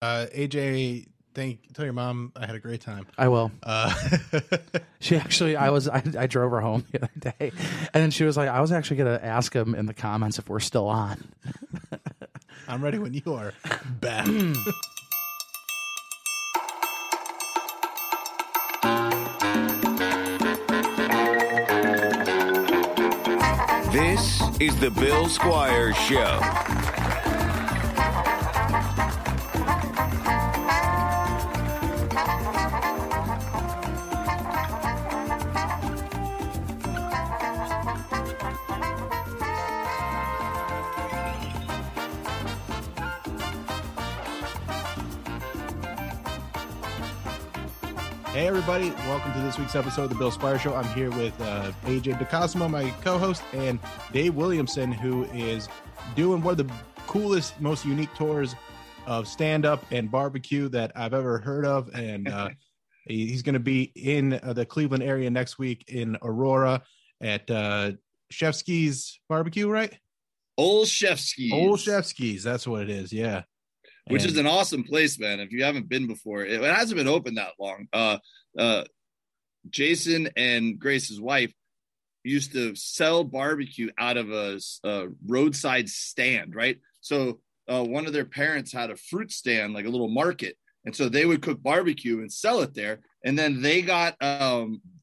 AJ, tell your mom I had a great time. I will. She actually, I drove her home the other day, and then she was like, I was actually going to ask him in the comments if we're still on. I'm ready when you are back. This is the Bill Squire Show. Hey, everybody. Welcome to this week's episode of The Bill Squire Show. I'm here with AJ DeCosimo, my co-host, and Dave Williamson, who is doing one of the coolest, most unique tours of stand-up and barbecue that I've ever heard of. And he's going to be in the Cleveland area next week in Aurora at Chefski's Barbecue, right? Old Chefski's. Old Chefski's. That's what it is. Yeah. Which is an awesome place, man. If you haven't been before, it hasn't been open that long. Jason and Grace's wife used to sell barbecue out of a roadside stand, right? So one of their parents had a fruit stand, like a little market. And so they would cook barbecue and sell it there. And then they got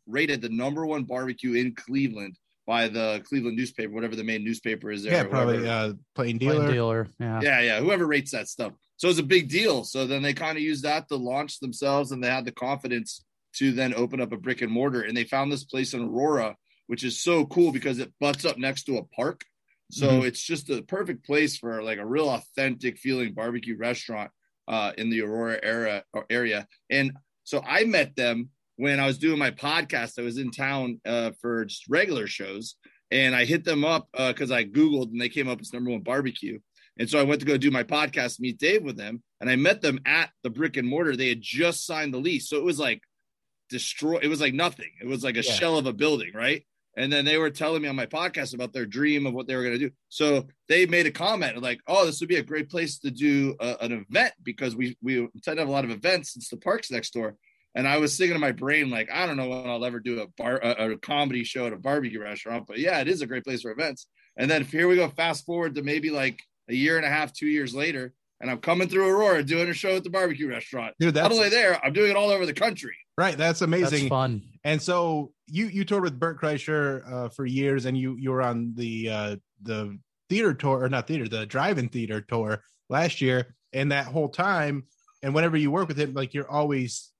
rated the #1 barbecue in Cleveland by the Cleveland newspaper, whatever the main newspaper is there. Yeah, probably Plain Dealer. Plain Dealer. Yeah. Whoever rates that stuff. So it was a big deal. So then they kind of used that to launch themselves, and they had the confidence to then open up a brick and mortar. And they found this place in Aurora, which is so cool because it butts up next to a park. So It's just the perfect place for like a real authentic feeling barbecue restaurant in the Aurora area. And so I met them when I was doing my podcast. I was in town for just regular shows, and I hit them up because I Googled and they came up as #1 barbecue. And so I went to go do my podcast, meet Dave with them, and I met them at the brick and mortar. They had just signed the lease. So it was like it was like nothing. It was like a shell of a building, right? And then they were telling me on my podcast about their dream of what they were going to do. So they made a comment like, oh, this would be a great place to do an event because we tend to have a lot of events since the park's next door. And I was thinking in my brain, like, I don't know when I'll ever do a comedy show at a barbecue restaurant, but yeah, it is a great place for events. And then here we go, fast forward to maybe like a year and a half, 2 years later, and I'm coming through Aurora doing a show at the barbecue restaurant. Dude, not only there, I'm doing it all over the country. Right, that's amazing. That's fun. And so you toured with Bert Kreischer for years, and you were on the theater tour, or not theater, the drive-in theater tour last year. And that whole time, and whenever you work with him, like you're always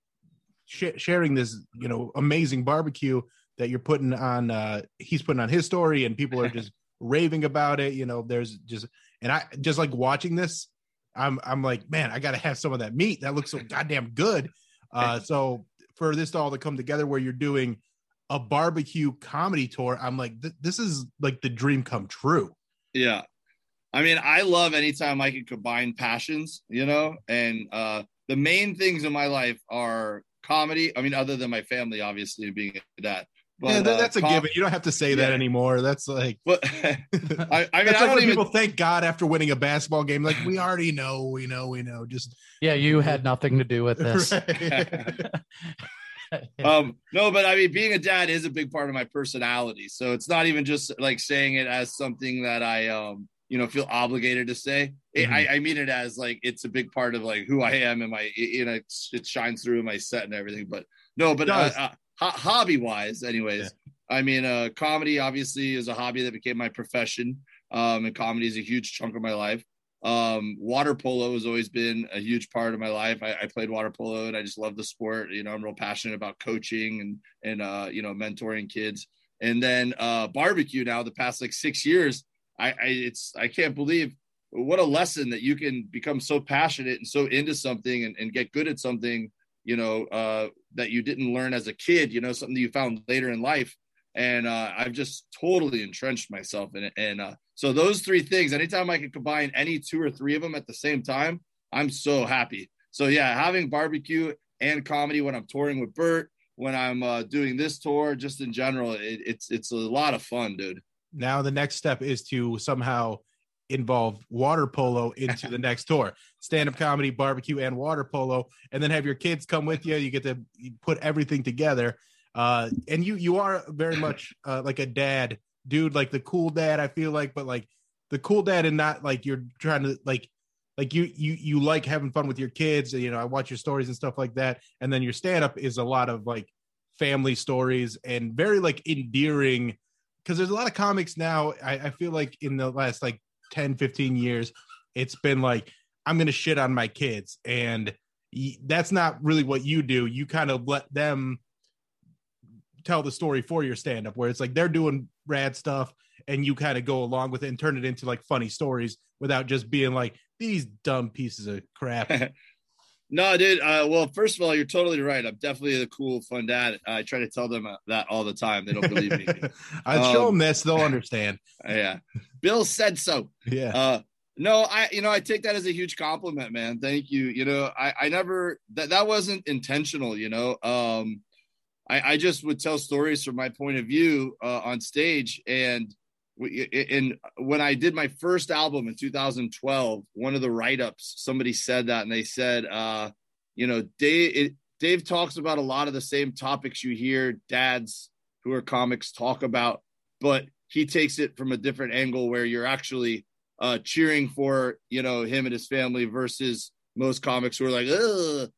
sharing this, you know, amazing barbecue that you're putting on, he's putting on his story, and people are just raving about it. You know, there's just, and I just like watching this, I'm like, man, I got to have some of that meat that looks so goddamn good. So for this all to come together where you're doing a barbecue comedy tour, I'm like, this is like the dream come true. Yeah. I mean, I love anytime I can combine passions, you know, and the main things in my life are comedy. I mean, other than my family, obviously being that, but yeah, that's a given. You don't have to say that anymore. That's like, but I mean, I don't even people thank God after winning a basketball game. Like we already know, we know. Just you had nothing to do with this. No, but I mean, being a dad is a big part of my personality. So it's not even just like saying it as something that I feel obligated to say. I mean it as like it's a big part of like who I am and my, you know, it shines through in my set and everything. But no, but hobby wise, anyways, I mean, comedy obviously is a hobby that became my profession, and comedy is a huge chunk of my life. Water polo has always been a huge part of my life. I played water polo and I just love the sport. You know, I'm real passionate about coaching and mentoring kids. And then barbecue now the past like 6 years, I can't believe what a lesson that you can become so passionate and so into something and get good at something, you know, that you didn't learn as a kid, you know, something that you found later in life. And I've just totally entrenched myself in it. And so those three things, anytime I can combine any two or three of them at the same time, I'm so happy. So yeah, having barbecue and comedy when I'm touring with Bert, when I'm doing this tour, just in general, it's a lot of fun, dude. Now the next step is to somehow involve water polo into the next tour. Stand-up comedy, barbecue, and water polo, and then have your kids come with you. You get to put everything together. And you are very much like a dad, dude, like the cool dad, I feel like, but like the cool dad and not like you're trying to like you like having fun with your kids. You know, I watch your stories and stuff like that. And then your stand-up is a lot of like family stories and very like endearing, because there's a lot of comics now. I feel like in the last like 10, 15 years, it's been like, I'm going to shit on my kids. And that's not really what you do. You kind of let them tell the story for your stand-up, where it's like they're doing rad stuff and you kind of go along with it and turn it into like funny stories without just being like these dumb pieces of crap. No, dude. Well, first of all, you're totally right. I'm definitely the cool, fun dad. I try to tell them that all the time. They don't believe me. I'd show them this. They'll understand. Yeah. Bill said so. Yeah. No, I take that as a huge compliment, man. Thank you. You know, I never, that wasn't intentional, you know, I just would tell stories from my point of view on stage. And when I did my first album in 2012, one of the write-ups, somebody said that, and they said, you know, Dave talks about a lot of the same topics you hear dads who are comics talk about, but he takes it from a different angle where you're actually cheering for, you know, him and his family versus most comics who are like, ugh.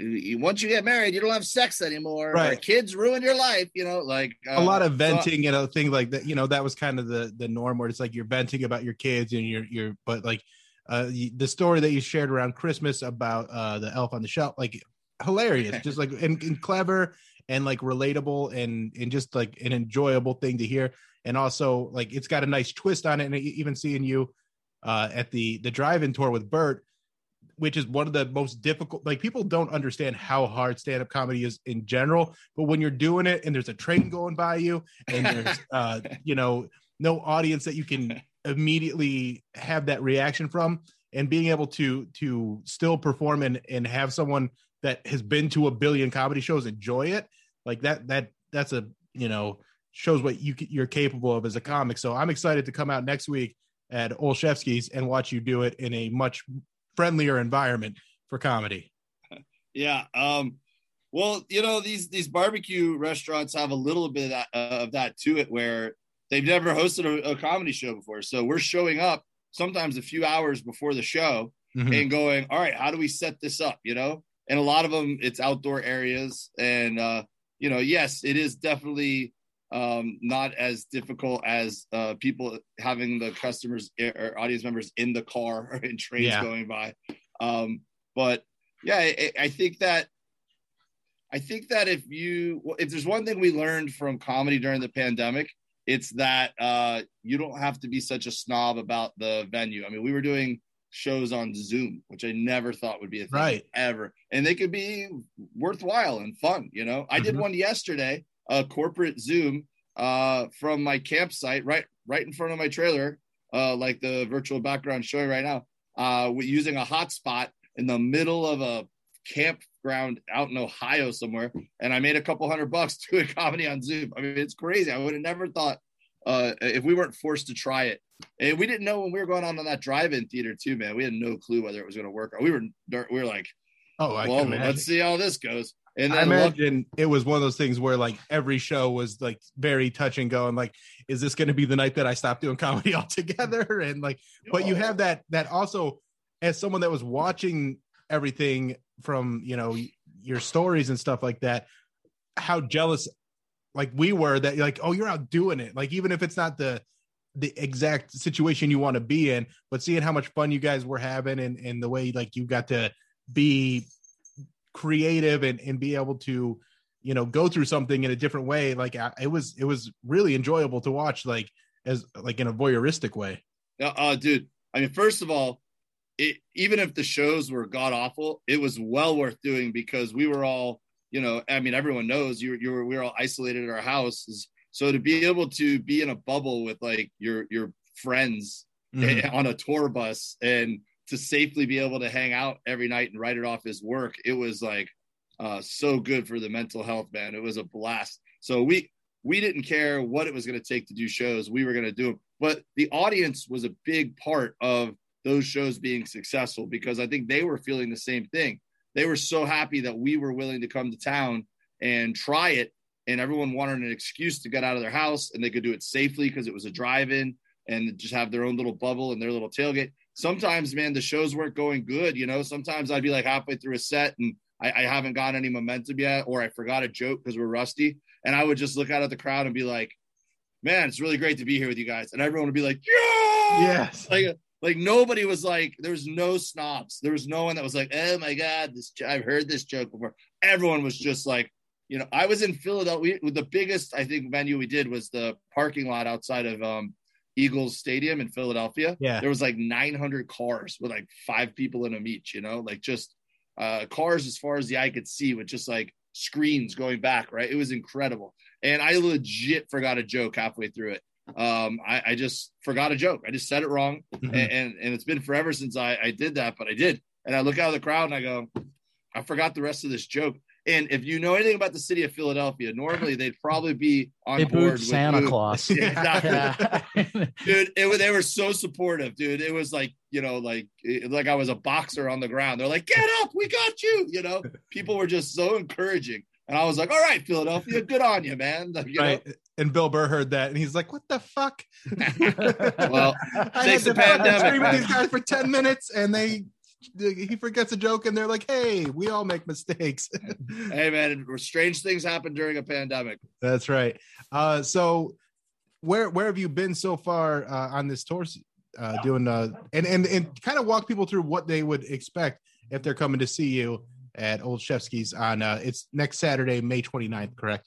Once you get married, you don't have sex anymore. Right. Or kids ruin your life, you know, like a lot of venting and a thing like that. You know, that was kind of the norm where it's like you're venting about your kids and you're but like the story that you shared around Christmas about the elf on the shelf, like hilarious, just like and clever and like relatable and just like an enjoyable thing to hear. And also like it's got a nice twist on it. And even seeing you at the drive-in tour with Bert, which is one of the most difficult, like people don't understand how hard stand-up comedy is in general, but when you're doing it and there's a train going by you and there's, you know, no audience that you can immediately have that reaction from, and being able to still perform and have someone that has been to 1 billion comedy shows enjoy it like that's a, you know, shows what you're capable of as a comic. So I'm excited to come out next week at Old Chefski's and watch you do it in a much friendlier environment for comedy. Yeah. Well, you know, these barbecue restaurants have a little bit of that to it, where they've never hosted a comedy show before. So we're showing up sometimes a few hours before the show, mm-hmm. and going, all right, how do we set this up? You know, and a lot of them, it's outdoor areas. And, you know, yes, it is definitely not as difficult as people having the customers or audience members in the car or in trains going by. But yeah, I think that if there's one thing we learned from comedy during the pandemic, it's that you don't have to be such a snob about the venue. I mean, we were doing shows on Zoom, which I never thought would be a thing ever. And they could be worthwhile and fun. You know, I did one yesterday, a corporate Zoom from my campsite right in front of my trailer, like the virtual background showing right now, using a hotspot in the middle of a campground out in Ohio somewhere. And I made a couple $100 doing comedy on Zoom. I mean, it's crazy. I would have never thought if we weren't forced to try it. And we didn't know when we were going on that drive-in theater too, man. We had no clue whether it was going to work. We were like, oh, well, let's see how this goes. And I imagine it was one of those things where like every show was like very touch and go. And like, is this going to be the night that I stop doing comedy altogether? And like, but you have that also, as someone that was watching everything from, you know, your stories and stuff like that, how jealous like we were that you're like, oh, you're out doing it. Like, even if it's not the exact situation you want to be in, but seeing how much fun you guys were having and the way like you got to be creative and be able to, you know, go through something in a different way. Like it was really enjoyable to watch, like as like in a voyeuristic way. Dude, I mean, first of all, even if the shows were god awful, it was well worth doing because we were all, you know, I mean, everyone knows we were all isolated at our houses. So to be able to be in a bubble with like your friends on a tour bus and to safely be able to hang out every night and write it off as work, it was like so good for the mental health, man. It was a blast. So we didn't care what it was going to take to do shows. We were going to do them. But the audience was a big part of those shows being successful because I think they were feeling the same thing. They were so happy that we were willing to come to town and try it. And everyone wanted an excuse to get out of their house and they could do it safely because it was a drive-in and just have their own little bubble and their little tailgate. Sometimes, man, the shows weren't going good. You know, sometimes I'd be like halfway through a set and I haven't got any momentum yet, or I forgot a joke because we're rusty. And I would just look out at the crowd and be like, man, it's really great to be here with you guys. And everyone would be like, yeah! Yes. Like nobody was like, there was no snobs. There was no one that was like, oh my God, I've heard this joke before. Everyone was just like, you know, I was in Philadelphia. The biggest, I think, venue we did was the parking lot outside of Eagles Stadium in Philadelphia. Yeah. There was like 900 cars with like 5 people in them each, you know, like just cars as far as the eye could see with just like screens going back, right? It was incredible. And I legit forgot a joke halfway through it. I just forgot a joke. I just said it wrong. And it's been forever since I did that, but I did. And I look out of the crowd and I go, I forgot the rest of this joke. And if you know anything about the city of Philadelphia, normally they'd probably be on board with Santa Claus. Yeah, exactly. Dude, they were so supportive, dude. It was like, you know, like I was a boxer on the ground. They're like, get up, we got you. You know, people were just so encouraging. And I was like, all right, Philadelphia, good on you, man. Like, you know? And Bill Burr heard that, and he's like, what the fuck? Well, I had to scream with these guys for 10 minutes, and he forgets a joke and they're like, hey, we all make mistakes. Hey man, strange things happen during a pandemic. That's right. So where have you been so far on this tour, doing and kind of walk people through what they would expect if they're coming to see you at Old Chefski's on it's next Saturday, May 29th, correct?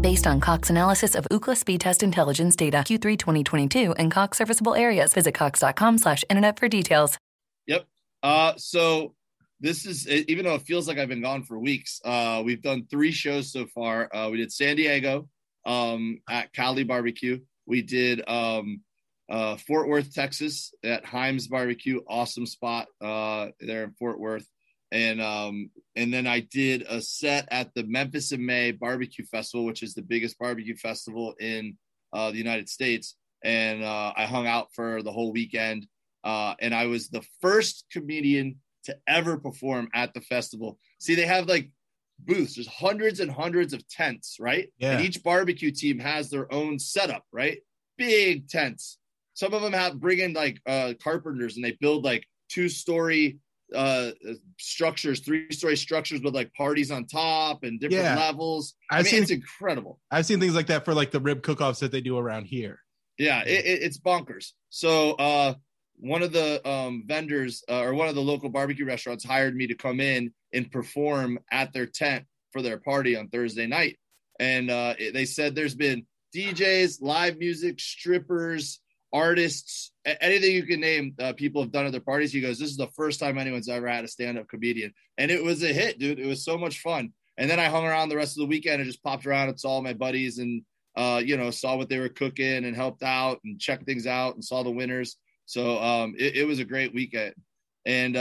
Based on Cox analysis of Ookla Speedtest Intelligence data, Q3 2022, and Cox serviceable areas, visit cox.com/internet for details. Yep. So... this is, even though it feels like I've been gone for weeks, we've done 3 shows so far. We did San Diego at Cali Barbecue. We did Fort Worth, Texas at Heim's Barbecue. Awesome spot there in Fort Worth. And then I did a set at the Memphis in May Barbecue Festival, which is the biggest barbecue festival in the United States. And I hung out for the whole weekend. And I was the first comedian to ever perform at the festival. See, they have like booths. There's hundreds and hundreds of tents, right? Yeah. And each barbecue team has their own setup, right? Big tents. Some of them bring in like carpenters and they build like 2-story structures, 3-story structures with like parties on top and different levels. I mean, it's incredible. I've seen things like that for like the rib cook-offs that they do around here. Yeah, it's bonkers. So, one of the vendors or one of the local barbecue restaurants hired me to come in and perform at their tent for their party on Thursday night. And they said there's been DJs, live music, strippers, artists, anything you can name, people have done at their parties. He goes, this is the first time anyone's ever had a stand-up comedian. And it was a hit, dude. It was so much fun. And then I hung around the rest of the weekend and just popped around and saw all my buddies and, you know, saw what they were cooking and helped out and checked things out and saw the winners. So it was a great weekend. And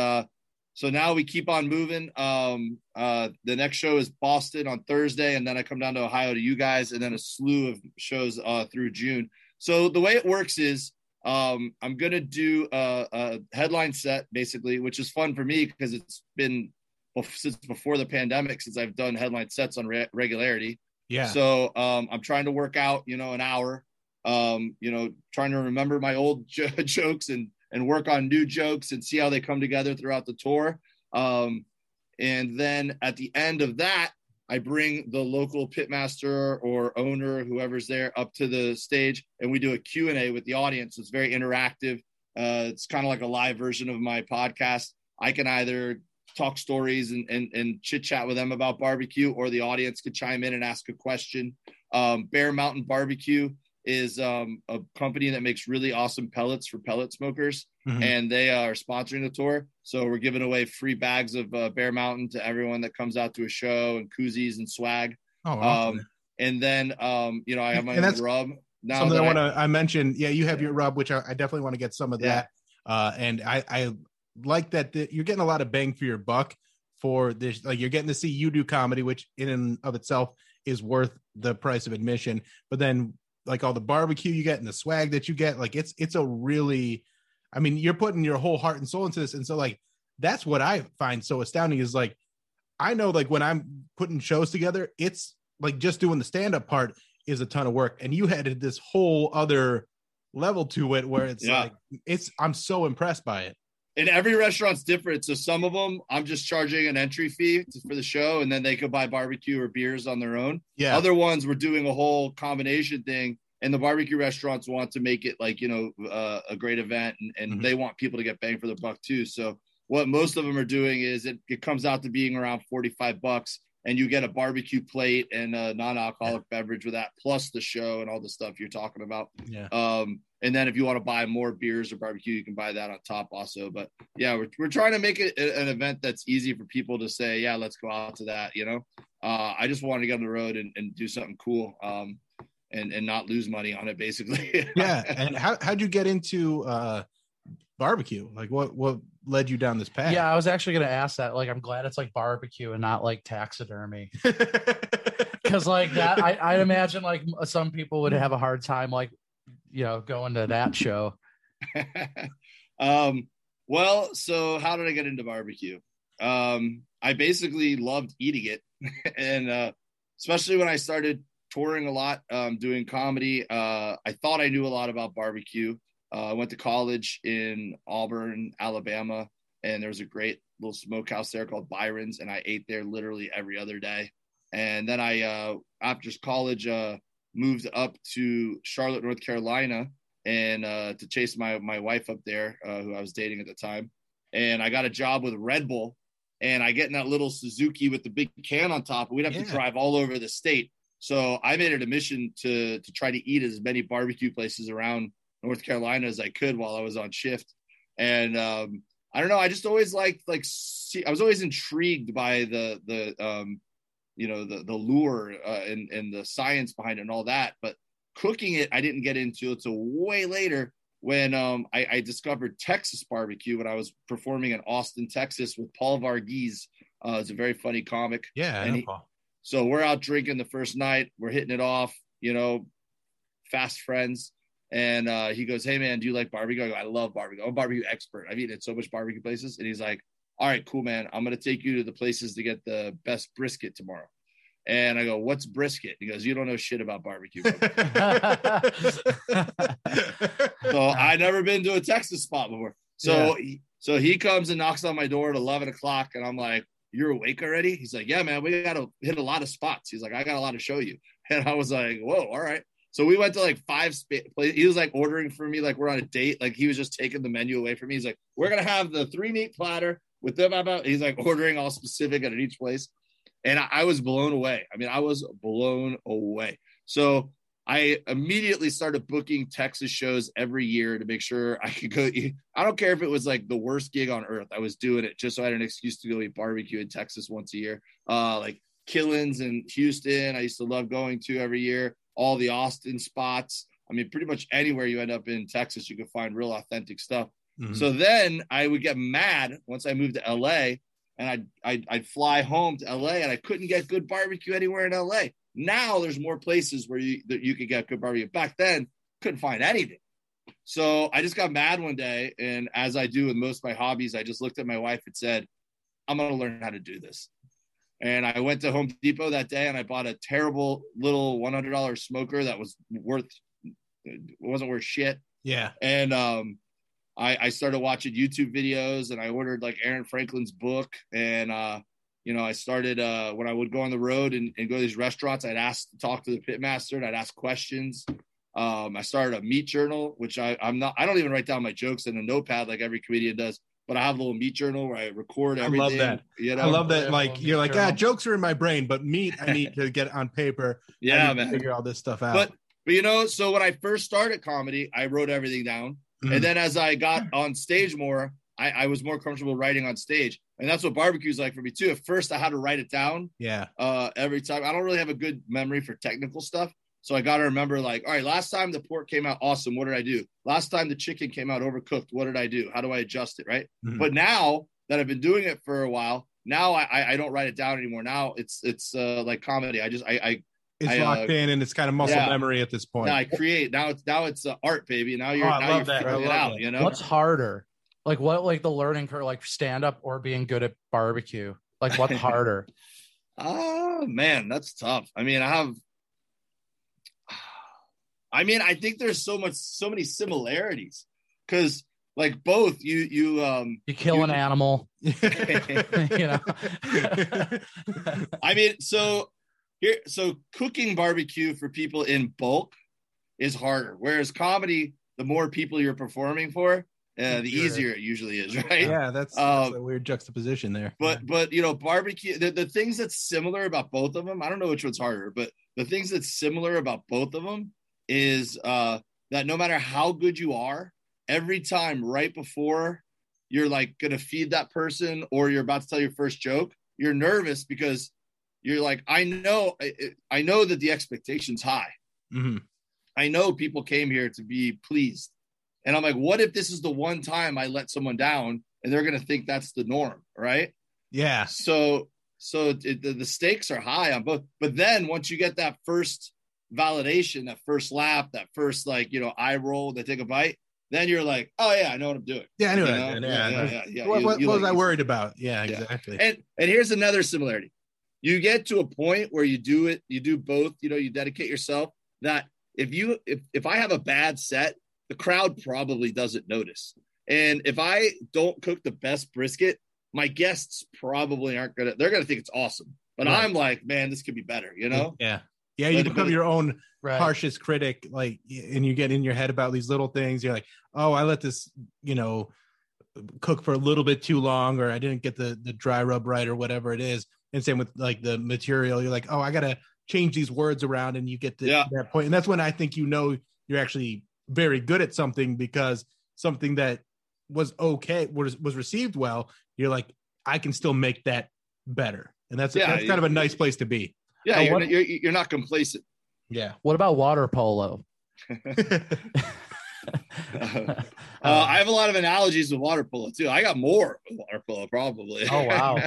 so now we keep on moving. The next show is Boston on Thursday. And then I come down to Ohio to you guys and then a slew of shows through June. So the way it works is I'm going to do a headline set, basically, which is fun for me because it's been since before the pandemic since I've done headline sets on regularity. Yeah. So I'm trying to work out, you know, an hour. You know, trying to remember my old jokes and work on new jokes and see how they come together throughout the tour. And then at the end of that, I bring the local pitmaster or owner, whoever's there, up to the stage, and we do a Q&A with the audience. It's very interactive. It's kind of like a live version of my podcast. I can either talk stories and chit chat with them about barbecue, or the audience could chime in and ask a question. Bear Mountain Barbecue is a company that makes really awesome pellets for pellet smokers, and they are sponsoring the tour. So we're giving away free bags of Bear Mountain to everyone that comes out to a show, and koozies and swag. Oh, awesome. And then, you know, I have my own rub. Now something that I mentioned, you have your rub, which I definitely want to get some of that. And I like that you're getting a lot of bang for your buck for this. Like, you're getting to see you do comedy, which in and of itself is worth the price of admission. But then, like, all the barbecue you get and the swag that you get, like, it's a really, I mean, you're putting your whole heart and soul into this. And so, like, that's what I find so astounding is, like, I know, like, when I'm putting shows together, it's like just doing the stand-up part is a ton of work. And you had this whole other level to it where it's like, I'm so impressed by it. And every restaurant's different. So some of them, I'm just charging an entry fee for the show, and then they could buy barbecue or beers on their own. Yeah. Other ones, we're doing a whole combination thing, and the barbecue restaurants want to make it, like, you know, a great event, and they want people to get bang for the buck too. So what most of them are doing is it comes out to being around $45, and you get a barbecue plate and a non-alcoholic beverage with that, plus the show and all the stuff you're talking about. Yeah. And then if you want to buy more beers or barbecue, you can buy that on top also. But yeah, we're trying to make it an event that's easy for people to say, yeah, let's go out to that. You know, I just wanted to get on the road and do something cool, and not lose money on it, basically. And how'd you get into barbecue? Like, what led you down this path? Yeah, I was actually going to ask that. Like, I'm glad it's like barbecue and not like taxidermy. Because like that, I'd imagine like some people would have a hard time, like, you know, going to that show. Well, so how did I get into barbecue? I basically loved eating it. And especially when I started touring a lot, doing comedy, I thought I knew a lot about barbecue. I went to college in Auburn, Alabama, and there was a great little smokehouse there called Byron's, and I ate there literally every other day. And then I, after college, moved up to Charlotte, North Carolina, and to chase my wife up there, who I was dating at the time. And I got a job with Red Bull, and I get in that little Suzuki with the big can on top, and we'd have to drive all over the state. So I made it a mission to try to eat as many barbecue places around North Carolina as I could while I was on shift. And I don't know, I just always I was always intrigued by you know, the lure and the science behind it and all that. But cooking it, I didn't get into until way later when I discovered Texas barbecue when I was performing in Austin, Texas with Paul Varghese. It's a very funny comic. Yeah. And so we're out drinking the first night. We're hitting it off, you know, fast friends. And he goes, "Hey, man, do you like barbecue?" I go, "I love barbecue. I'm a barbecue expert. I've eaten at so much barbecue places." And he's like, "All right, cool, man. I'm going to take you to the places to get the best brisket tomorrow." And I go, "What's brisket?" He goes, "You don't know shit about barbecue." So I never been to a Texas spot before. So, so he comes and knocks on my door at 11 o'clock. And I'm like, "You're awake already?" He's like, "Yeah, man, we got to hit a lot of spots." He's like, "I got a lot to show you." And I was like, "Whoa, all right." So we went to like five places. He was like ordering for me, like we're on a date. Like he was just taking the menu away from me. He's like, "We're going to have the 3-meat platter with them about." He's like ordering all specific at each place. And I was blown away. I mean, I was blown away. So I immediately started booking Texas shows every year to make sure I could go eat. I don't care if it was like the worst gig on earth. I was doing it just so I had an excuse to go eat barbecue in Texas once a year. Like Killens in Houston, I used to love going to every year. All the Austin spots. I mean, pretty much anywhere you end up in Texas, you can find real authentic stuff. Mm-hmm. So then I would get mad once I moved to LA, and I'd fly home to LA, and I couldn't get good barbecue anywhere in LA. Now there's more places where you could get good barbecue. Back then, couldn't find anything. So I just got mad one day, and as I do with most of my hobbies, I just looked at my wife and said, "I'm going to learn how to do this." And I went to Home Depot that day, and I bought a terrible little $100 smoker that wasn't worth shit. Yeah. And I started watching YouTube videos, and I ordered like Aaron Franklin's book, and You know, I started when I would go on the road and go to these restaurants, I'd ask, talk to the pitmaster, and I'd ask questions. I started a meat journal, which I don't even write down my jokes in a notepad like every comedian does, but I have a little meat journal where I record everything. I love that. You know, I love that. Like, you're like, jokes are in my brain, but meat, I need to get it on paper. Yeah, man. Figure all this stuff out. But, you know, so when I first started comedy, I wrote everything down. Mm-hmm. And then as I got on stage more, I was more comfortable writing on stage. And that's what barbecue's like for me too. At first I had to write it down. Yeah. Every time. I don't really have a good memory for technical stuff. So I got to remember, like, all right, last time the pork came out awesome. What did I do? Last time the chicken came out overcooked. What did I do? How do I adjust it? Right. Mm-hmm. But now that I've been doing it for a while, now I don't write it down anymore. Now it's like comedy. I just, it's locked in, and it's kind of muscle memory at this point. I create now it's art, baby. Now you're, now you're figuring it out, you know? What's harder? Like what the learning curve, like stand up or being good at barbecue? Like what's harder? Oh man, that's tough. I mean, I think there's so many similarities, because like both you kill an animal, you know? I mean, so cooking barbecue for people in bulk is harder. Whereas comedy, the more people you're performing for, the easier it usually is, right? Yeah, that's a weird juxtaposition there. But you know, barbecue, the things that's similar about both of them, I don't know which one's harder, but the things that's similar about both of them is that no matter how good you are, every time right before you're like going to feed that person or you're about to tell your first joke, you're nervous because you're like, I know that the expectation's high. Mm-hmm. I know people came here to be pleased. And I'm like, what if this is the one time I let someone down and they're going to think that's the norm, right? Yeah. So the stakes are high on both. But then once you get that first validation, that first laugh, that first, like, you know, eye roll, they take a bite, then you're like, oh, yeah, I know what I'm doing. Yeah, I know. Yeah. What was I worried about? Yeah, exactly. And here's another similarity. You get to a point where you do it, you do both, you know, you dedicate yourself, that if I have a bad set, the crowd probably doesn't notice. And if I don't cook the best brisket, my guests probably they're going to think it's awesome. But right. I'm like, man, this could be better, you know? Yeah. Yeah, you become your own harshest critic, like, and you get in your head about these little things. You're like, oh, I let this, you know, cook for a little bit too long, or I didn't get the dry rub right, or whatever it is. And same with, like, the material. You're like, oh, I got to change these words around, and you get to that point. And that's when I think, you know, you're actually very good at something, because something that was okay was received well, you're like, I can still make that better. And that's kind of a nice place to be. Yeah, you're not complacent. Yeah. What about water polo? I have a lot of analogies with water polo too. I got more water polo probably. Oh wow.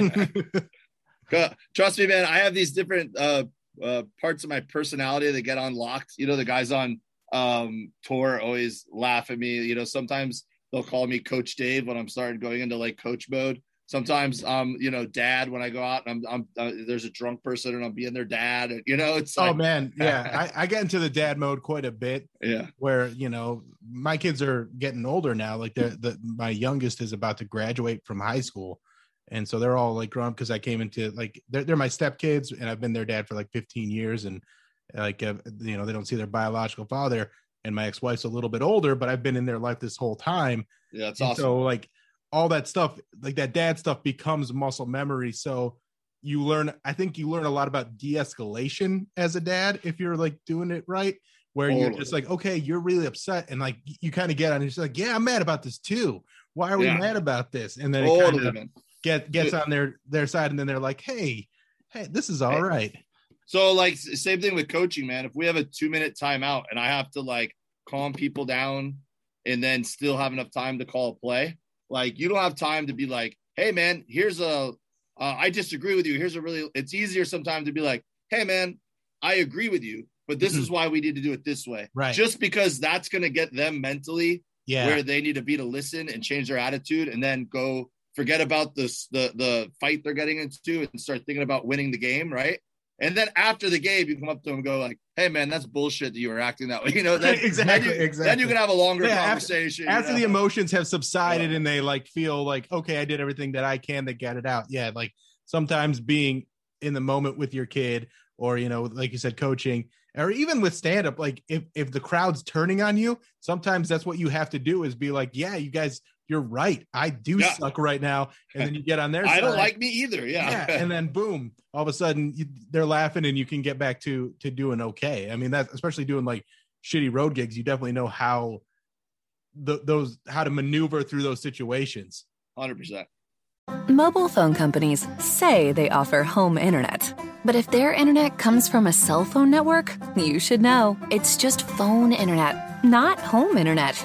Trust me, man, I have these different parts of my personality that get unlocked. You know, the guys on tour always laugh at me. You know, sometimes they'll call me Coach Dave when I'm starting going into like coach mode. Sometimes you know, dad, when I go out and I'm there's a drunk person and I'll be in their dad, you know, it's like, oh man. Yeah. I get into the dad mode quite a bit. Yeah. Where, you know, my kids are getting older now. Like my youngest is about to graduate from high school. And so they're all like grown up, 'cause I came into, like, they're my stepkids, and I've been their dad for like 15 years. And like, you know, they don't see their biological father, and my ex-wife's a little bit older, but I've been in their life this whole time. Yeah. That's awesome. So like, all that stuff, like that dad stuff, becomes muscle memory. So you learn, I think you learn a lot about de-escalation as a dad, if you're like doing it right, where totally. You're just like, okay, you're really upset. And like, you kind of get on and you're like, yeah, I'm mad about this too. Why are we mad about this? And then it kind of gets on their side. And then they're like, Hey, this is all right. So like, same thing with coaching, man. If we have a 2-minute timeout and I have to like calm people down and then still have enough time to call a play, like, you don't have time to be like, hey, man, here's I disagree with you. It's easier sometimes to be like, hey, man, I agree with you, but this is why we need to do it this way. Right. Just because that's going to get them mentally where they need to be to listen and change their attitude, and then go forget about this, the fight they're getting into, and start thinking about winning the game. Right. And then after the game, you come up to them and go like, hey, man, that's bullshit that you were acting that way. You know, that, exactly. Then you can have a longer conversation. After the emotions have subsided and they like feel like, okay, I did everything that I can to get it out. Yeah. Like sometimes being in the moment with your kid, or, you know, like you said, coaching, or even with stand-up, like if the crowd's turning on you, sometimes that's what you have to do, is be like, yeah, you guys, you're right. I do suck right now. And then you get on their side. I don't like me either. Yeah. And then boom, all of a sudden they're laughing and you can get back to doing okay. I mean, that's especially doing like shitty road gigs. You definitely know how how to maneuver through those situations. 100%. Mobile phone companies say they offer home internet, but if their internet comes from a cell phone network, you should know it's just phone internet, not home internet.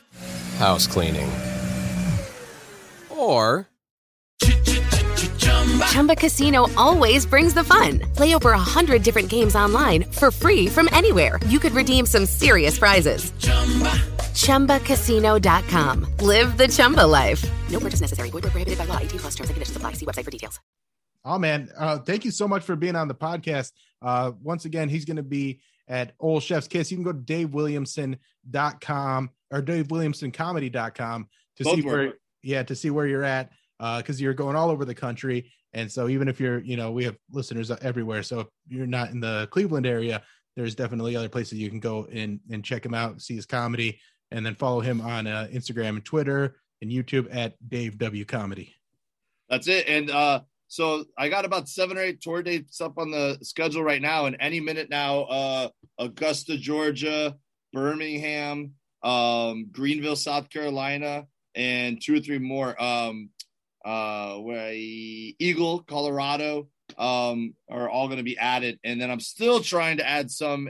house cleaning. Or Chumba Casino always brings the fun. Play over 100 different games online for free from anywhere. You could redeem some serious prizes. ChumbaCasino.com. Live the Chumba life. No purchase necessary. Void where prohibited by law. 18+ terms and conditions apply. See website for details. Oh, man. Thank you so much for being on the podcast. Once again, he's going to be at Old Chef's Kiss. You can go to davewilliamson.com or davewilliamsoncomedy.com to see where you're at. Because you're going all over the country. And so even if you're, you know, we have listeners everywhere. So if you're not in the Cleveland area, there's definitely other places you can go and check him out, see his comedy, and then follow him on Instagram and Twitter and YouTube at Dave W Comedy. That's it. And so I got about 7 or 8 tour dates up on the schedule right now. And any minute now, Augusta, Georgia, Birmingham, Greenville, South Carolina, and 2 or 3 more. Eagle, Colorado, are all going to be added, and then I'm still trying to add some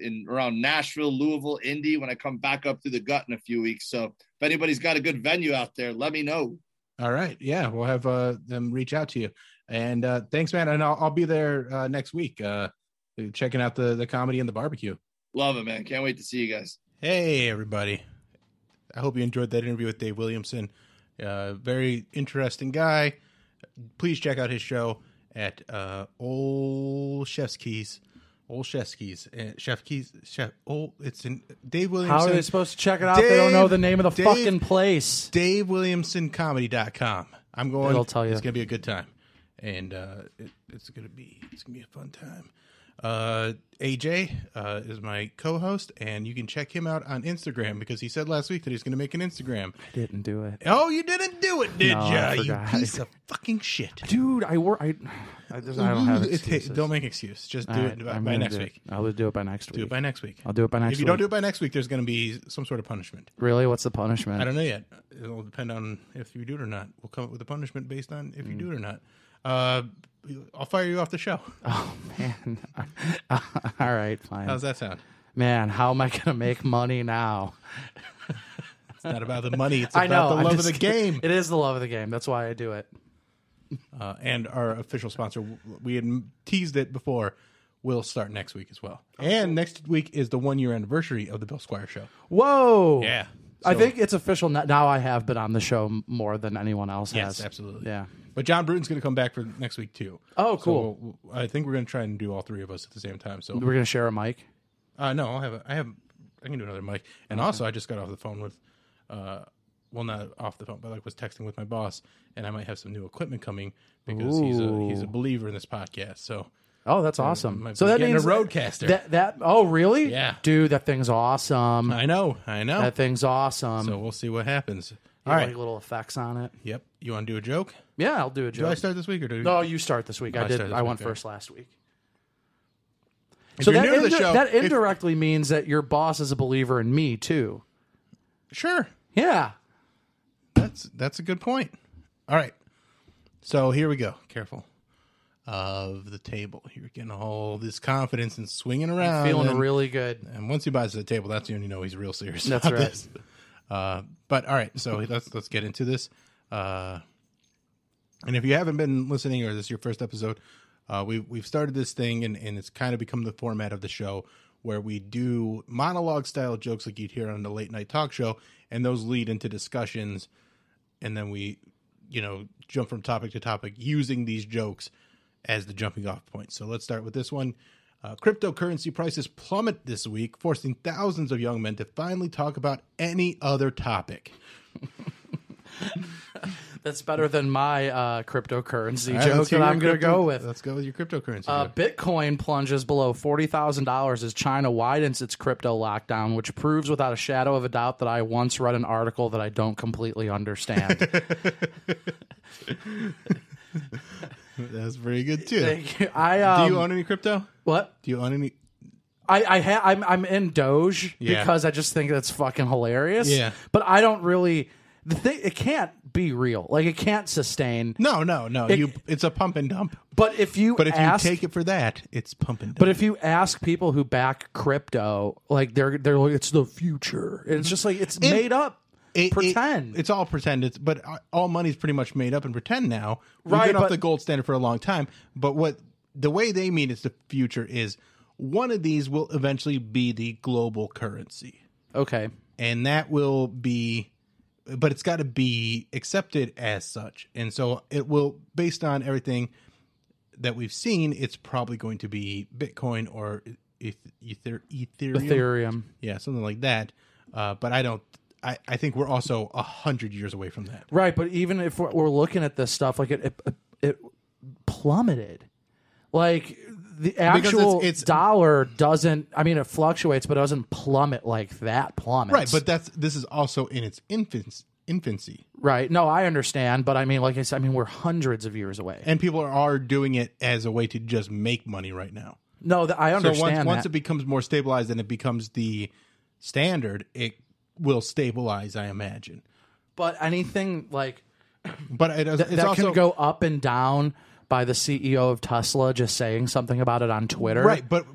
in around Nashville, Louisville, Indy when I come back up through the gut in a few weeks. So if anybody's got a good venue out there, let me know. All right, yeah, we'll have them reach out to you. And thanks, man. And I'll be there next week, checking out the comedy and the barbecue. Love it, man. Can't wait to see you guys. Hey, everybody. I hope you enjoyed that interview with Dave Williamson. Very interesting guy. Please check out his show at Old Chef's Keys. It's in Dave Williamson. How are they supposed to check it out? They don't know the name of the fucking place. DaveWilliamsonComedy.com. I'm going. It'll tell you. It's gonna be a good time, and it's gonna be a fun time. AJ is my co-host, and you can check him out on Instagram because he said last week that he's going to make an Instagram. I didn't do it. Oh, you didn't do it, did you? You piece of fucking shit, dude! I don't have excuses. Don't make excuses. Just do it by next week. I'll do it by next week. Do it by next week. I'll do it by next week. If you don't do it by next week, there's going to be some sort of punishment. Really? What's the punishment? I don't know yet. It'll depend on if you do it or not. We'll come up with a punishment based on if you do it or not. I'll fire you off the show. Oh, man. All right, fine. How's that sound? Man, how am I going to make money now? It's not about the money. It's about the love of the game. It is the love of the game. That's why I do it. And our official sponsor, we had teased it before, will start next week as well. And next week is the 1-year anniversary of the Bill Squire Show. Whoa. Yeah. So, I think it's official now. I have been on the show more than anyone else has. Yes, absolutely. Yeah. But John Bruton's going to come back for next week, too. Oh, cool. So I think we're going to try and do all 3 of us at the same time. So we're going to share a mic? No, I can do another mic. And also, I just got off the phone with, not off the phone, but I was texting with my boss, and I might have some new equipment coming because he's a believer in this podcast. So. Oh, that's awesome. So that means a roadcaster. Oh, really? Yeah. Dude, that thing's awesome. I know. That thing's awesome. So we'll see what happens. All right. Like little effects on it. Yep. You want to do a joke? Yeah, I'll do a joke. Do I start this week or do you? No, you start this week. I went first last week. So that indirectly means that your boss is a believer in me, too. Sure. Yeah. That's a good point. All right. So here we go. Careful. Of the table. You're getting all this confidence and swinging around. I'm feeling really good. And once he buys the table, that's when you know he's real serious about this. But all right, so let's get into this. And if you haven't been listening, or this is your first episode, we've started this thing, and it's kind of become the format of the show where we do monologue-style jokes like you'd hear on the late-night talk show, and those lead into discussions, and then we, you know, jump from topic to topic using these jokes as the jumping-off point. So let's start with this one. Cryptocurrency prices plummet this week, forcing thousands of young men to finally talk about any other topic. That's better than my cryptocurrency joke that I'm going to go with. Let's go with your cryptocurrency. Bitcoin plunges below $40,000 as China widens its crypto lockdown, which proves without a shadow of a doubt that I once read an article that I don't completely understand. That's pretty good, too. Thank you. Do you own any crypto? What? Do you own any? I'm in Doge because I just think that's fucking hilarious. Yeah. But I don't really... The thing, it can't be real. Like, it can't sustain. No. It's a pump and dump. But if you take it for that, it's pump and dump. But if you ask people who back crypto, like they're like, it's the future. And it's just like it's made up. Pretend. It's all pretend. But all money's pretty much made up and pretend now. We've been off the gold standard for a long time. But the way they mean it's the future is one of these will eventually be the global currency. Okay. And that will be... But it's got to be accepted as such. And so it will, based on everything that we've seen, it's probably going to be Bitcoin or Ethereum. Yeah, something like that. But I think we're also 100 years away from that. Right, but even if we're looking at this stuff, like it plummeted. Like... The actual it's dollar doesn't. I mean, it fluctuates, but it doesn't plummet like that. Plummets, right? But this is also in its infancy, right? No, I understand, but I mean, like I said, we're hundreds of years away, and people are doing it as a way to just make money right now. No, I understand. So once it becomes more stabilized and it becomes the standard, it will stabilize, I imagine. But anything like, but it's also can go up and down. By the CEO of Tesla just saying something about it on Twitter. Right, but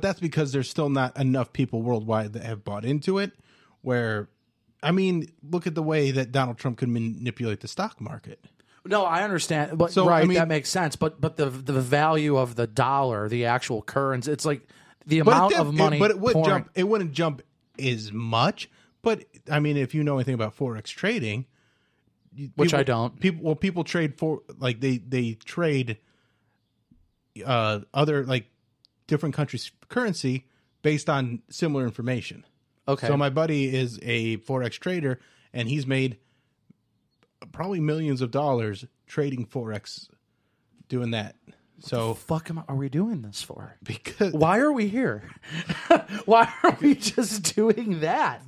that's because there's still not enough people worldwide that have bought into it. Where, I mean, look at the way that Donald Trump could manipulate the stock market. No, I understand. But so, right, that makes sense. But the value of the dollar, the actual currency, it's like the amount of money. It wouldn't jump as much. But I mean, if you know anything about forex trading. I don't. People trade for like they trade other like different countries' currency based on similar information. Okay. So my buddy is a forex trader, and he's made probably millions of dollars trading forex, doing that. So what the fuck are we doing this for? Because why are we here? Why are we just doing that?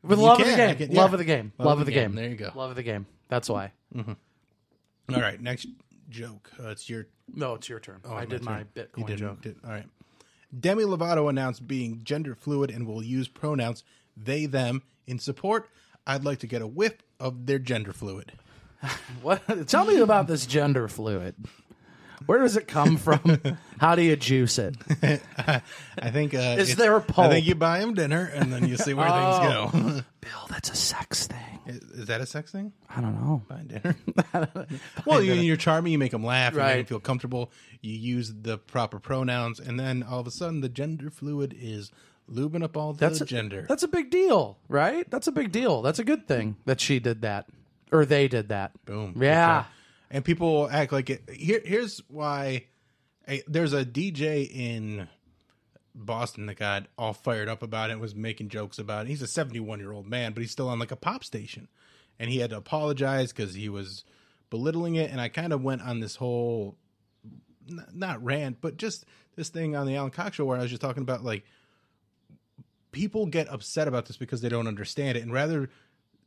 With love of the game. There you go. Love of the game. That's why. Mm-hmm. All right. Next joke. It's your turn. Oh, I did my Bitcoin joke. All right. Demi Lovato announced being gender fluid and will use pronouns they, them in support. I'd like to get a whiff of their gender fluid. What? Tell me about this gender fluid. Where does it come from? How do you juice it? I think is there a pulp? I think you buy them dinner, and then you see where things go. Bill, that's a sex thing. Is that a sex thing? I don't know. Buy dinner. Well, you're charming. You make them laugh. Right. You make them feel comfortable. You use the proper pronouns, and then all of a sudden, the gender fluid is lubing up all the gender. That's a big deal, right? That's a big deal. That's a good thing that she did that, or they did that. Boom. Yeah. Okay. And people act like it. Here's why. There's a DJ in Boston that got all fired up about it, was making jokes about it. He's a 71-year-old man, but he's still on like a pop station. And he had to apologize because he was belittling it. And I kind of went on this whole, not rant, but just this thing on the Alan Cox Show where I was just talking about like people get upset about this because they don't understand it. And rather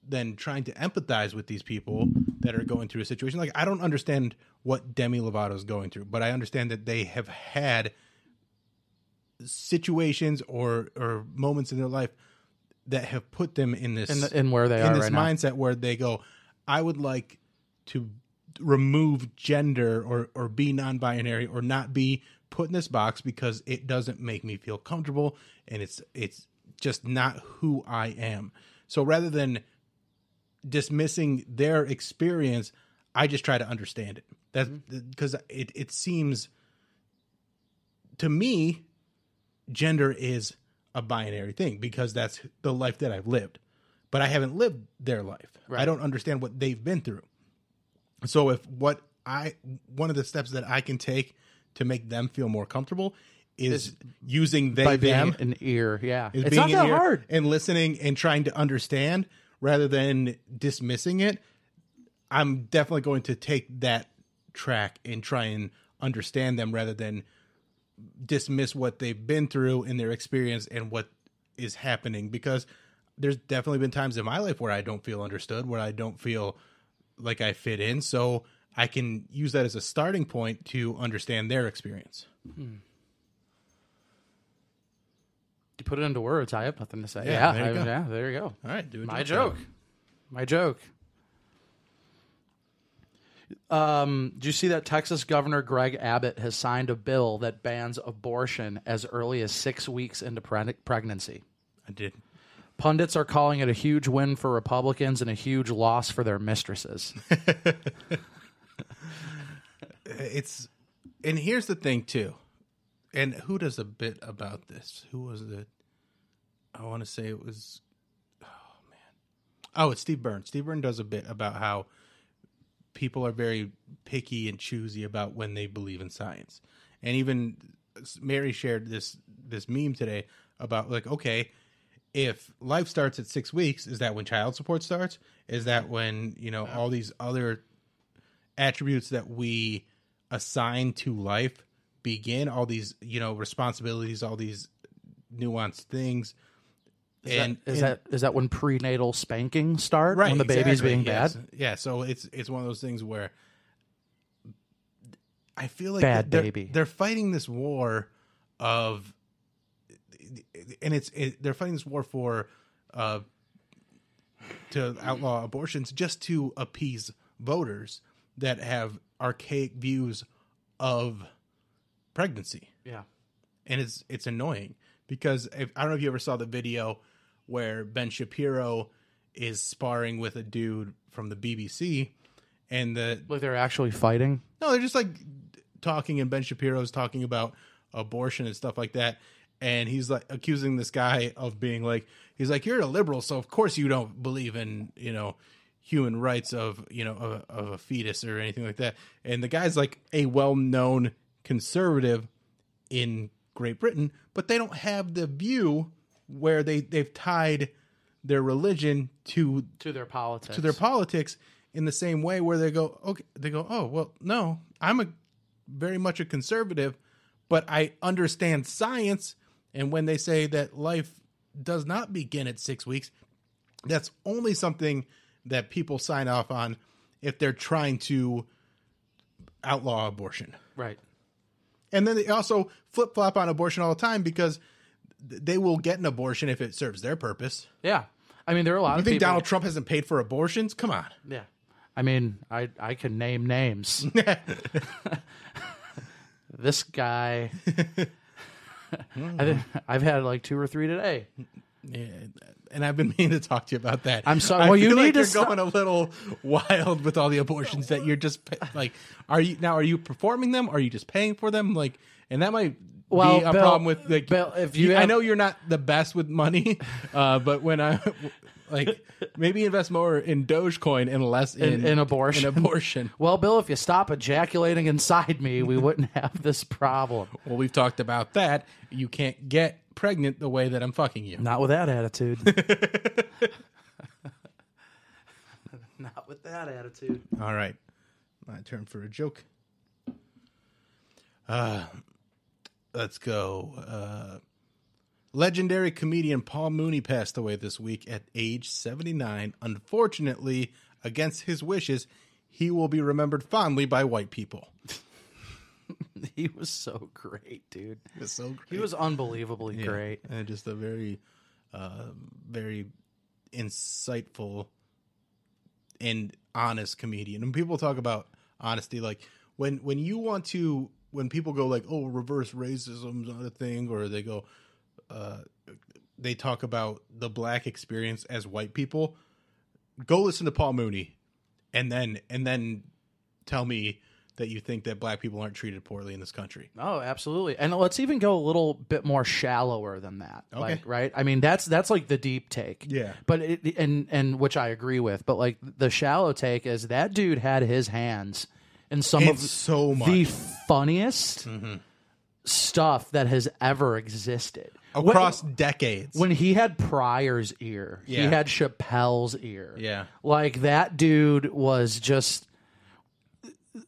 than trying to empathize with these people that are going through a situation. Like, I don't understand what Demi Lovato is going through, but I understand that they have had situations or moments in their life that have put them in this mindset where they go, I would like to remove gender or be non-binary or not be put in this box because it doesn't make me feel comfortable and it's just not who I am. So rather than dismissing their experience. I just try to understand it. That's because it seems to me, gender is a binary thing because that's the life that I've lived, but I haven't lived their life. Right. I don't understand what they've been through. So if one of the steps that I can take to make them feel more comfortable is using they, by them, being an ear. Yeah. It's not that hard. And listening and trying to understand rather than dismissing it. I'm definitely going to take that track and try and understand them rather than dismiss what they've been through in their experience and what is happening, because there's definitely been times in my life where I don't feel understood, where I don't feel like I fit in. So I can use that as a starting point to understand their experience. Hmm. You put it into words. I have nothing to say. Yeah, there you go. All right. Do my joke. My joke. Do you see that Texas Governor Greg Abbott has signed a bill that bans abortion as early as 6 weeks into pregnancy? I did. Pundits are calling it a huge win for Republicans and a huge loss for their mistresses. And here's the thing too. And who does a bit about this? Who was it? I want to say it was, it's Steve Byrne. Steve Byrne does a bit about how people are very picky and choosy about when they believe in science. And even Mary shared this meme today about, like, okay, if life starts at 6 weeks, is that when child support starts? Is that when, all these other attributes that we assign to life begin? All these, responsibilities, all these nuanced things. Is that when prenatal spanking starts? Right, when the baby's being bad? Yeah, so it's one of those things where I feel like they're fighting this war of, and they're fighting this war for to outlaw abortions just to appease voters that have archaic views of pregnancy. Yeah, and it's annoying because I don't know if you ever saw the video where Ben Shapiro is sparring with a dude from the BBC, and like they're actually fighting? No, they're just like talking, and Ben Shapiro's talking about abortion and stuff like that, and he's like accusing this guy of being like, he's like, you're a liberal, so of course you don't believe in, human rights of, of a fetus or anything like that. And the guy's like a well-known conservative in Great Britain, but they don't have the view where they've tied their religion to their politics. To their politics in the same way where they go, oh, well, no, I'm very much a conservative, but I understand science. And when they say that life does not begin at 6 weeks, that's only something that people sign off on if they're trying to outlaw abortion. Right. And then they also flip-flop on abortion all the time because they will get an abortion if it serves their purpose. Yeah. I mean, there are a lot of people. You think Donald Trump hasn't paid for abortions? Come on. Yeah. I mean, I can name names. This guy. I've had like two or three today. Yeah, and I've been meaning to talk to you about that. I'm sorry. Well, you're going a little wild with all the abortions that you're just like. Are you performing them? Are you just paying for them? Like, and that might be a problem with like. Bill, if I know you're not the best with money, but when I like maybe invest more in Dogecoin and less in abortion. Well, Bill, if you stop ejaculating inside me, we wouldn't have this problem. Well, we've talked about that. You can't get pregnant the way that I'm fucking you. Not with that attitude. Not with that attitude. All right. My turn for a joke. Let's go. Legendary comedian Paul Mooney passed away this week at age 79. Unfortunately, against his wishes, he will be remembered fondly by white people. He was so great, dude. He was so great. He was unbelievably great. And just a very, very insightful and honest comedian. And people talk about honesty. Like when people go like, oh, reverse racism's not a thing, or they go, they talk about the black experience as white people. go listen to Paul Mooney, and then tell me that you think that black people aren't treated poorly in this country. Oh, absolutely. And let's even go a little bit more shallower than that. Okay. Like, right. I mean, that's like the deep take. Yeah. But and which I agree with, but like the shallow take is that dude had his hands in so much the funniest stuff that has ever existed. Across decades. When he had Pryor's ear, he had Chappelle's ear. Yeah. Like that dude was just,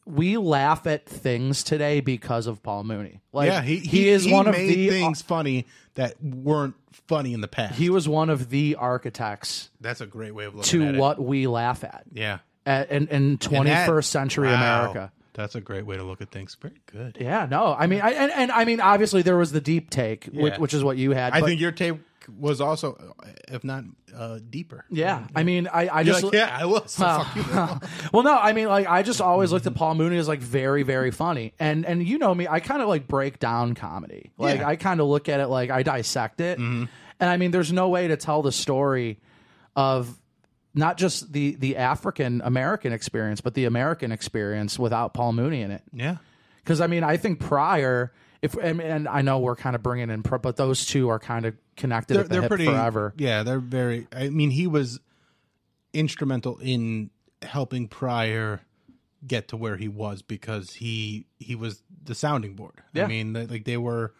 we laugh at things today because of Paul Mooney. Like, yeah, he is one of the things funny that weren't funny in the past. He was one of the architects. That's a great way of looking at it. To what we laugh at. Yeah. In 21st century America. That's a great way to look at things. Very good. Yeah, no. I mean, I mean, obviously there was the deep take, which is what you had. I think your take was also, if not deeper. Yeah. I mean, I just... Like, yeah, I will. So fuck you. Well, no, I mean, like, I just always looked at Paul Mooney as, like, very, very funny. And you know me, I kind of, like, break down comedy. Like, I kind of look at it like I dissect it. Mm-hmm. And, I mean, there's no way to tell the story of... not just the African-American experience, but the American experience without Paul Mooney in it. Yeah. Because, I mean, I think Pryor, and I know we're kind of bringing in, but those two are kind of connected at the hip forever. Yeah, they're very, I mean, he was instrumental in helping Pryor get to where he was because he was the sounding board. Yeah. I mean, like they were,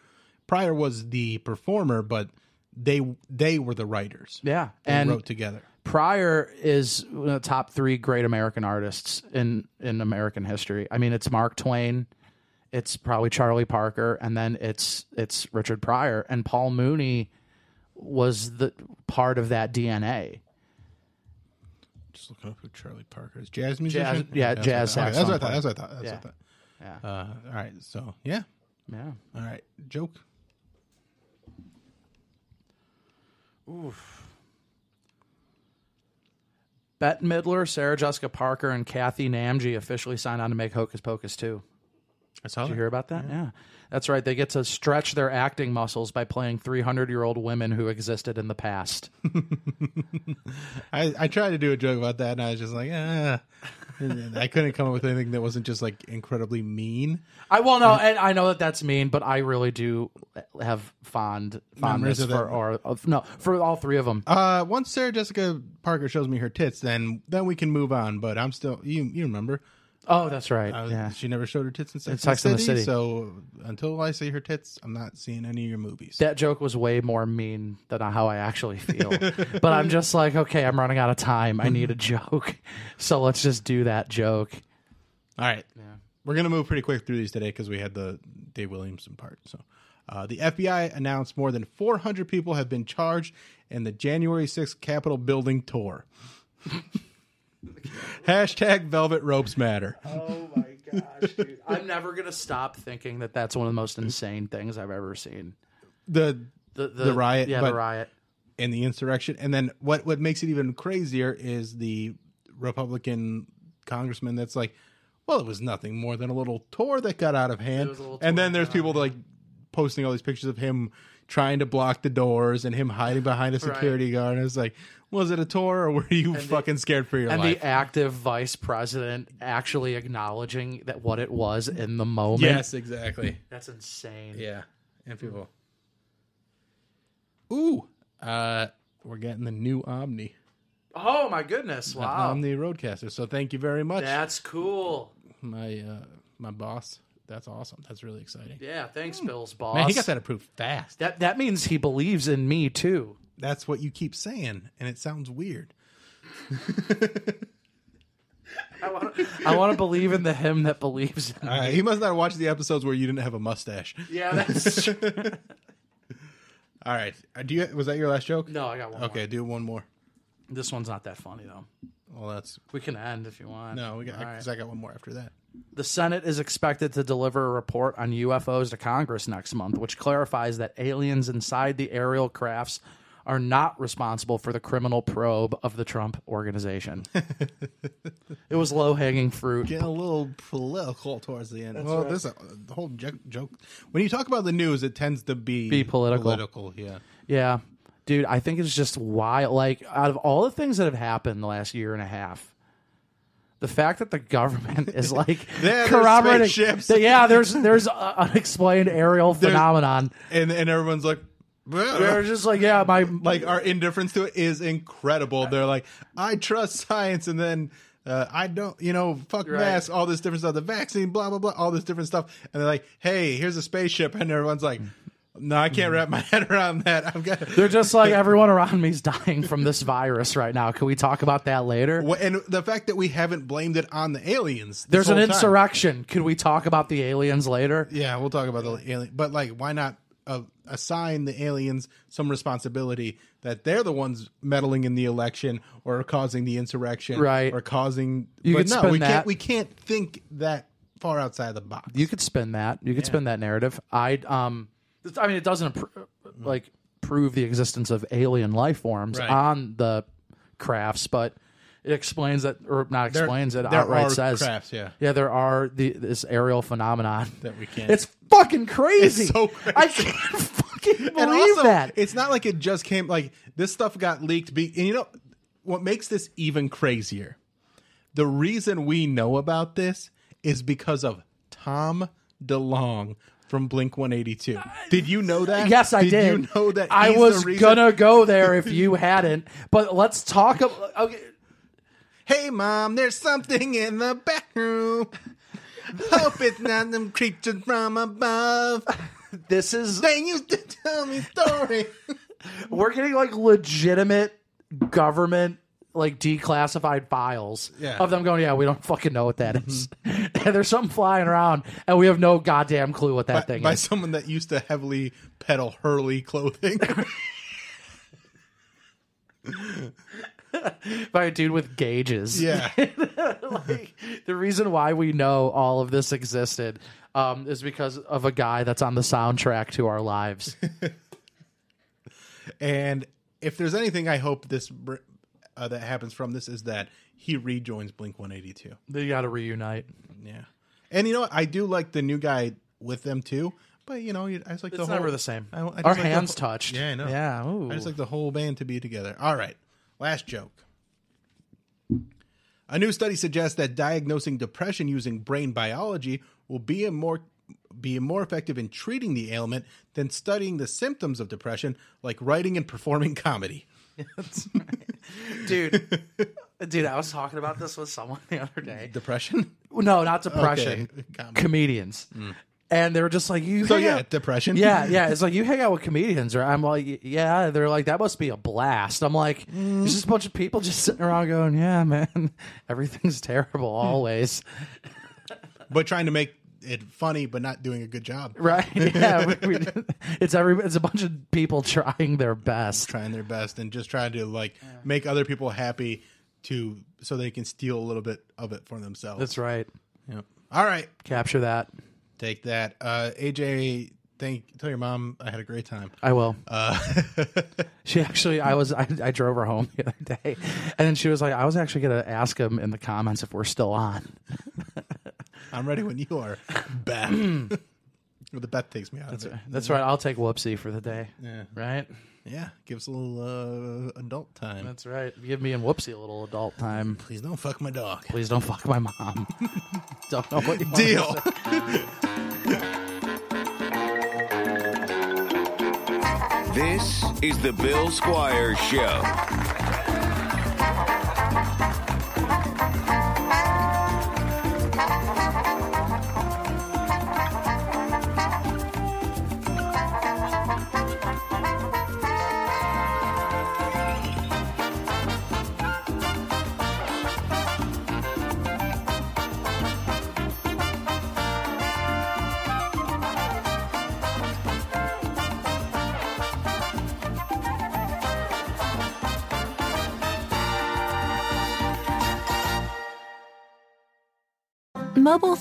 Pryor was the performer, but they were the writers. Yeah. And wrote together. Pryor is one of the top three great American artists in American history. I mean, it's Mark Twain, it's probably Charlie Parker, and then it's Richard Pryor. And Paul Mooney was the part of that DNA. Just looking up who Charlie Parker is. Jazz musician? Jazz saxophone. That's what I thought. That's what I thought. Yeah. All right. So, yeah. Yeah. All right. Joke. Oof. Bette Midler, Sarah Jessica Parker, and Kathy Namji officially signed on to make Hocus Pocus 2. Did you hear about that? Yeah. That's right. They get to stretch their acting muscles by playing 300-year-old women who existed in the past. I tried to do a joke about that, and I was just like, I couldn't come up with anything that wasn't just like incredibly mean. And I know that that's mean, but I really do have fondness for all three of them. Once Sarah Jessica Parker shows me her tits, then we can move on. But I'm still you remember. Oh, that's right. She never showed her tits in Sex and the City. So until I see her tits, I'm not seeing any of your movies. That joke was way more mean than how I actually feel. But I'm just like, okay, I'm running out of time. I need a joke. So let's just do that joke. All right. Yeah. We're going to move pretty quick through these today because we had the Dave Williamson part. So the FBI announced more than 400 people have been charged in the January 6th Capitol building tour. Hashtag velvet ropes matter. Oh my gosh, dude. I'm never gonna stop thinking that that's one of the most insane things I've ever seen. The riot, the riot and the insurrection, and then what makes it even crazier is the Republican congressman that's like, well, it was nothing more than a little tour that got out of hand, and then there's people like posting all these pictures of him trying to block the doors and him hiding behind a security guard. And it's like, was it a tour or were you fucking scared for your life? And the active vice president actually acknowledging that what it was in the moment. Yes, exactly. That's insane. Yeah. And people. Ooh. We're getting the new Omni. Oh, my goodness. Wow. Omni Roadcaster. So thank you very much. That's cool. My boss. That's awesome. That's really exciting. Yeah, thanks, Bill's boss. Man, he got that approved fast. That means he believes in me, too. That's what you keep saying, and it sounds weird. I want to believe in the him that believes in me. He must not have watched the episodes where you didn't have a mustache. Yeah, that's true. All right. Was that your last joke? No, I got one more. Okay, do one more. This one's not that funny, though. Well, we can end if you want. No, I got one more after that. The Senate is expected to deliver a report on UFOs to Congress next month, which clarifies that aliens inside the aerial crafts are not responsible for the criminal probe of the Trump organization. It was low-hanging fruit. Getting a little political towards the end. That's well, right. This the whole joke. When you talk about the news, it tends to be political. Yeah. Dude, I think it's just wild. Like, out of all the things that have happened in the last year and a half, the fact that the government is like corroborating ships. Yeah, there's unexplained aerial phenomenon, and everyone's like, bleh. They're just like, yeah, my like our indifference to it is incredible. They're like, I trust science, and then. I don't, you know, fuck right. Masks, all this different stuff, the vaccine, blah, blah, blah, all this different stuff. And they're like, hey, here's a spaceship. And everyone's like, no, I can't wrap my head around that. They're just like, everyone around me is dying from this virus right now. Can we talk about that later? Well, and the fact that we haven't blamed it on the aliens. There's an insurrection. Could we talk about the aliens later? Yeah, we'll talk about the alien. But like, why not assign the aliens some responsibility that they're the ones meddling in the election or causing the insurrection, right? Or causing. You but no, we that. Can't. We can't think that far outside the box. You could spin that. You could spin that narrative. I mean, it doesn't prove the existence of alien life forms on the crafts, but it explains that, or not explains it. Outright says, crafts, yeah, there are this aerial phenomenon that we can't. It's fucking crazy. It's so crazy. I can't fucking believe that. It's not like it just came. Like, this stuff got leaked. And you know what makes this even crazier? The reason we know about this is because of Tom DeLonge from Blink 182. Did you know that? Yes, I did. You know that? I was gonna go there if you hadn't. But let's talk about. Okay. Hey, Mom, there's something in the bathroom. Hope it's not them creatures from above. This is... They used to tell me stories. We're getting, like, legitimate government, like, declassified files of them going, yeah, we don't fucking know what that is. And there's something flying around, and we have no goddamn clue what that thing is. By someone that used to heavily peddle Hurley clothing. By a dude with gauges. Yeah. Like, the reason why we know all of this existed is because of a guy that's on the soundtrack to our lives. And if there's anything I hope this that happens from this is that he rejoins Blink 182. They got to reunite. Yeah. And you know what? I do like the new guy with them too. But, you know, I just like it's the whole... It's never the same. Our hands touched. Yeah, I know. Yeah. Ooh. I just like the whole band to be together. All right. Last joke. A new study suggests that diagnosing depression using brain biology will be more effective in treating the ailment than studying the symptoms of depression, like writing and performing comedy. That's right. Dude, I was talking about this with someone the other day. Depression? No, not depression. Okay. Comedians. Mm. And they were just like, you. So yeah, depression. Yeah. It's like, you hang out with comedians, right? I'm like, yeah. They're like, that must be a blast. I'm like, there's just a bunch of people just sitting around going, yeah, man, everything's terrible always. But trying to make it funny, but not doing a good job. Right? Yeah. It's a bunch of people trying their best, and just trying to make other people happy so they can steal a little bit of it for themselves. That's right. Yep. All right. Capture that. Take that. AJ, tell your mom I had a great time. I will. She actually, I drove her home the other day, and then she was like, I was actually going to ask him in the comments if we're still on. I'm ready when you are, Beth. Well, the Beth takes me out of it. That's right. I'll take Whoopsie for the day. Yeah. Right? Yeah. Give us a little adult time. That's right. Give me and Whoopsie a little adult time. Please don't fuck my dog. Please don't fuck my mom. Don't know what you want Deal. This is the Bill Squire Show. Mobile